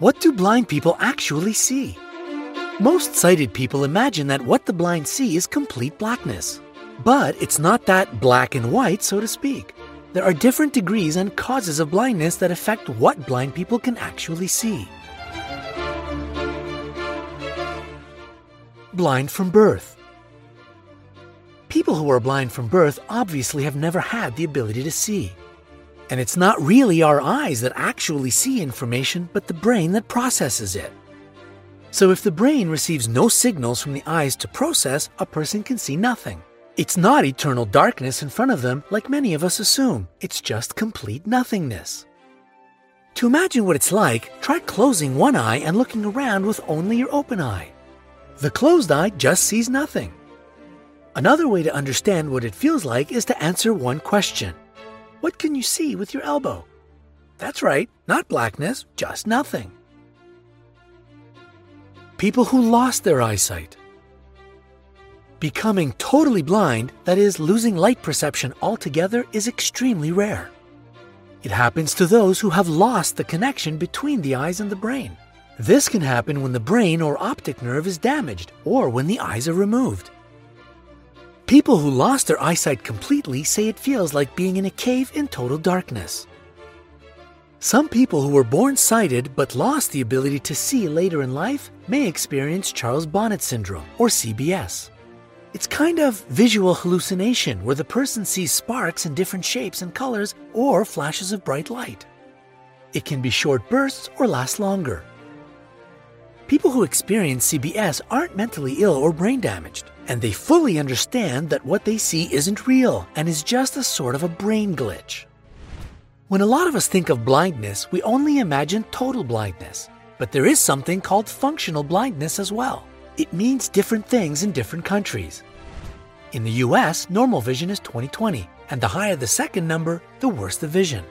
What do blind people actually see? Most sighted people imagine that what the blind see is complete blackness. But it's not that black and white, so to speak. There are different degrees and causes of blindness that affect what blind people can actually see. Blind from birth. People who are blind from birth obviously have never had the ability to see. And it's not really our eyes that actually see information, but the brain that processes it. So if the brain receives no signals from the eyes to process, a person can see nothing. It's not eternal darkness in front of them, like many of us assume. It's just complete nothingness. To imagine what it's like, try closing one eye and looking around with only your open eye. The closed eye just sees nothing. Another way to understand what it feels like is to answer one question. What can you see with your elbow? That's right, not blackness, just nothing. People who lost their eyesight. Becoming totally blind, that is, losing light perception altogether, is extremely rare. It happens to those who have lost the connection between the eyes and the brain. This can happen when the brain or optic nerve is damaged, or when the eyes are removed. People who lost their eyesight completely say it feels like being in a cave in total darkness. Some people who were born sighted but lost the ability to see later in life may experience Charles Bonnet syndrome, or CBS. It's kind of visual hallucination where the person sees sparks in different shapes and colors or flashes of bright light. It can be short bursts or last longer. People who experience CBS aren't mentally ill or brain damaged, and they fully understand that what they see isn't real and is just a sort of a brain glitch. When a lot of us think of blindness, we only imagine total blindness, but there is something called functional blindness as well. It means different things in different countries. In the US, normal vision is 20/20, and the higher the second number, the worse the vision.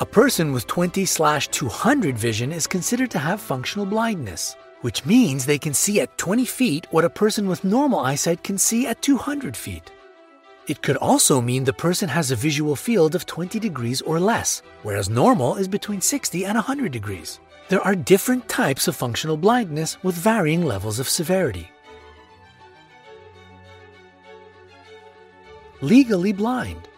A person with 20/200 vision is considered to have functional blindness, which means they can see at 20 feet what a person with normal eyesight can see at 200 feet. It could also mean the person has a visual field of 20 degrees or less, whereas normal is between 60 and 100 degrees. There are different types of functional blindness with varying levels of severity. Legally blind.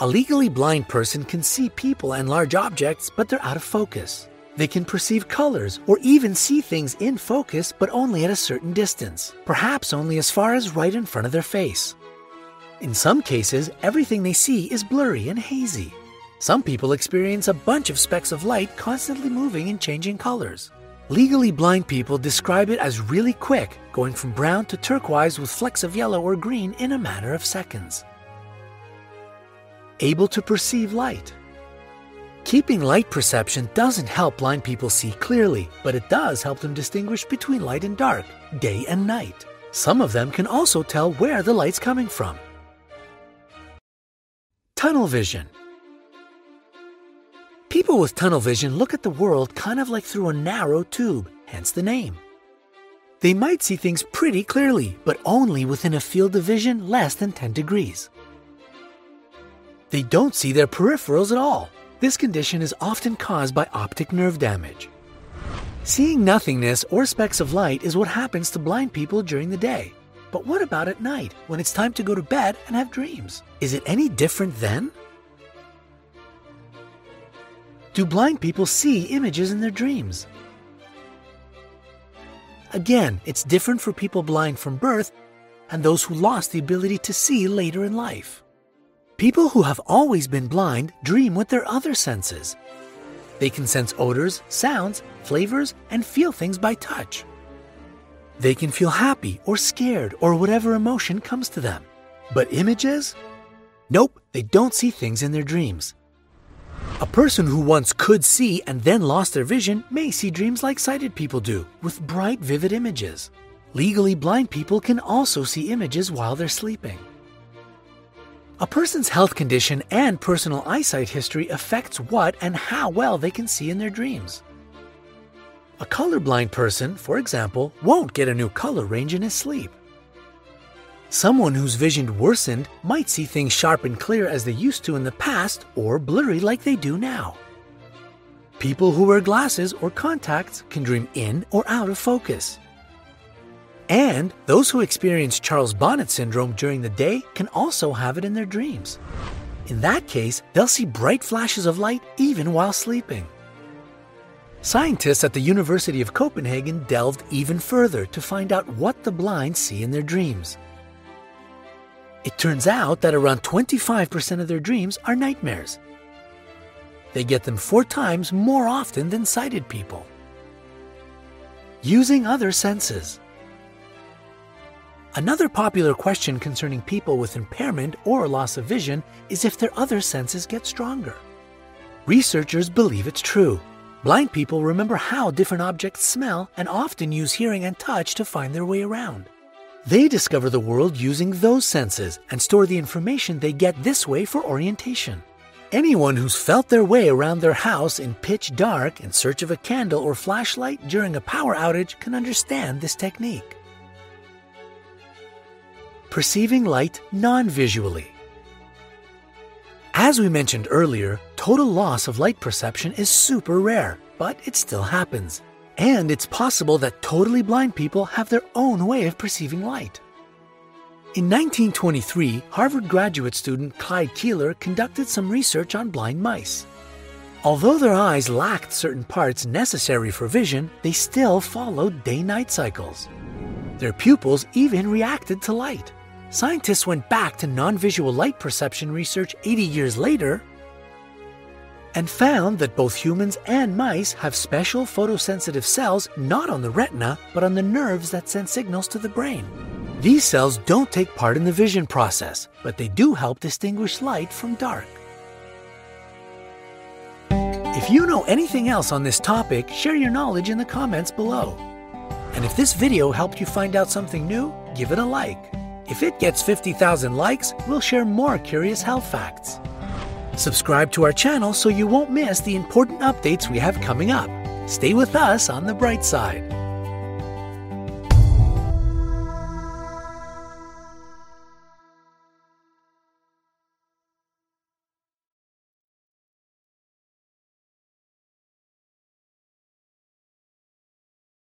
A legally blind person can see people and large objects, but they're out of focus. They can perceive colors or even see things in focus, but only at a certain distance, perhaps only as far as right in front of their face. In some cases, everything they see is blurry and hazy. Some people experience a bunch of specks of light constantly moving and changing colors. Legally blind people describe it as really quick, going from brown to turquoise with flecks of yellow or green in a matter of seconds. Able to perceive light. Keeping light perception doesn't help blind people see clearly, but it does help them distinguish between light and dark, day and night. Some of them can also tell where the light's coming from. Tunnel vision. People with tunnel vision look at the world kind of like through a narrow tube, hence the name. They might see things pretty clearly, but only within a field of vision less than 10 degrees. They don't see their peripherals at all. This condition is often caused by optic nerve damage. Seeing nothingness or specks of light is what happens to blind people during the day. But what about at night, when it's time to go to bed and have dreams? Is it any different then? Do blind people see images in their dreams? Again, it's different for people blind from birth and those who lost the ability to see later in life. People who have always been blind dream with their other senses. They can sense odors, sounds, flavors, and feel things by touch. They can feel happy or scared or whatever emotion comes to them. But images? Nope, they don't see things in their dreams. A person who once could see and then lost their vision may see dreams like sighted people do, with bright, vivid images. Legally blind people can also see images while they're sleeping. A person's health condition and personal eyesight history affects what and how well they can see in their dreams. A colorblind person, for example, won't get a new color range in his sleep. Someone whose vision worsened might see things sharp and clear as they used to in the past or blurry like they do now. People who wear glasses or contacts can dream in or out of focus. And those who experience Charles Bonnet syndrome during the day can also have it in their dreams. In that case, they'll see bright flashes of light even while sleeping. Scientists at the University of Copenhagen delved even further to find out what the blind see in their dreams. It turns out that around 25% of their dreams are nightmares. They get them 4 times more often than sighted people. Using other senses. Another popular question concerning people with impairment or loss of vision is if their other senses get stronger. Researchers believe it's true. Blind people remember how different objects smell and often use hearing and touch to find their way around. They discover the world using those senses and store the information they get this way for orientation. Anyone who's felt their way around their house in pitch dark in search of a candle or flashlight during a power outage can understand this technique. Perceiving light non-visually. As we mentioned earlier, total loss of light perception is super rare, but it still happens. And it's possible that totally blind people have their own way of perceiving light. In 1923, Harvard graduate student Clyde Keeler conducted some research on blind mice. Although their eyes lacked certain parts necessary for vision, they still followed day-night cycles. Their pupils even reacted to light. Scientists went back to non-visual light perception research 80 years later and found that both humans and mice have special photosensitive cells not on the retina, but on the nerves that send signals to the brain. These cells don't take part in the vision process, but they do help distinguish light from dark. If you know anything else on this topic, share your knowledge in the comments below. And if this video helped you find out something new, give it a like. If it gets 50,000 likes, we'll share more curious health facts. Subscribe to our channel so you won't miss the important updates we have coming up. Stay with us on the Bright Side.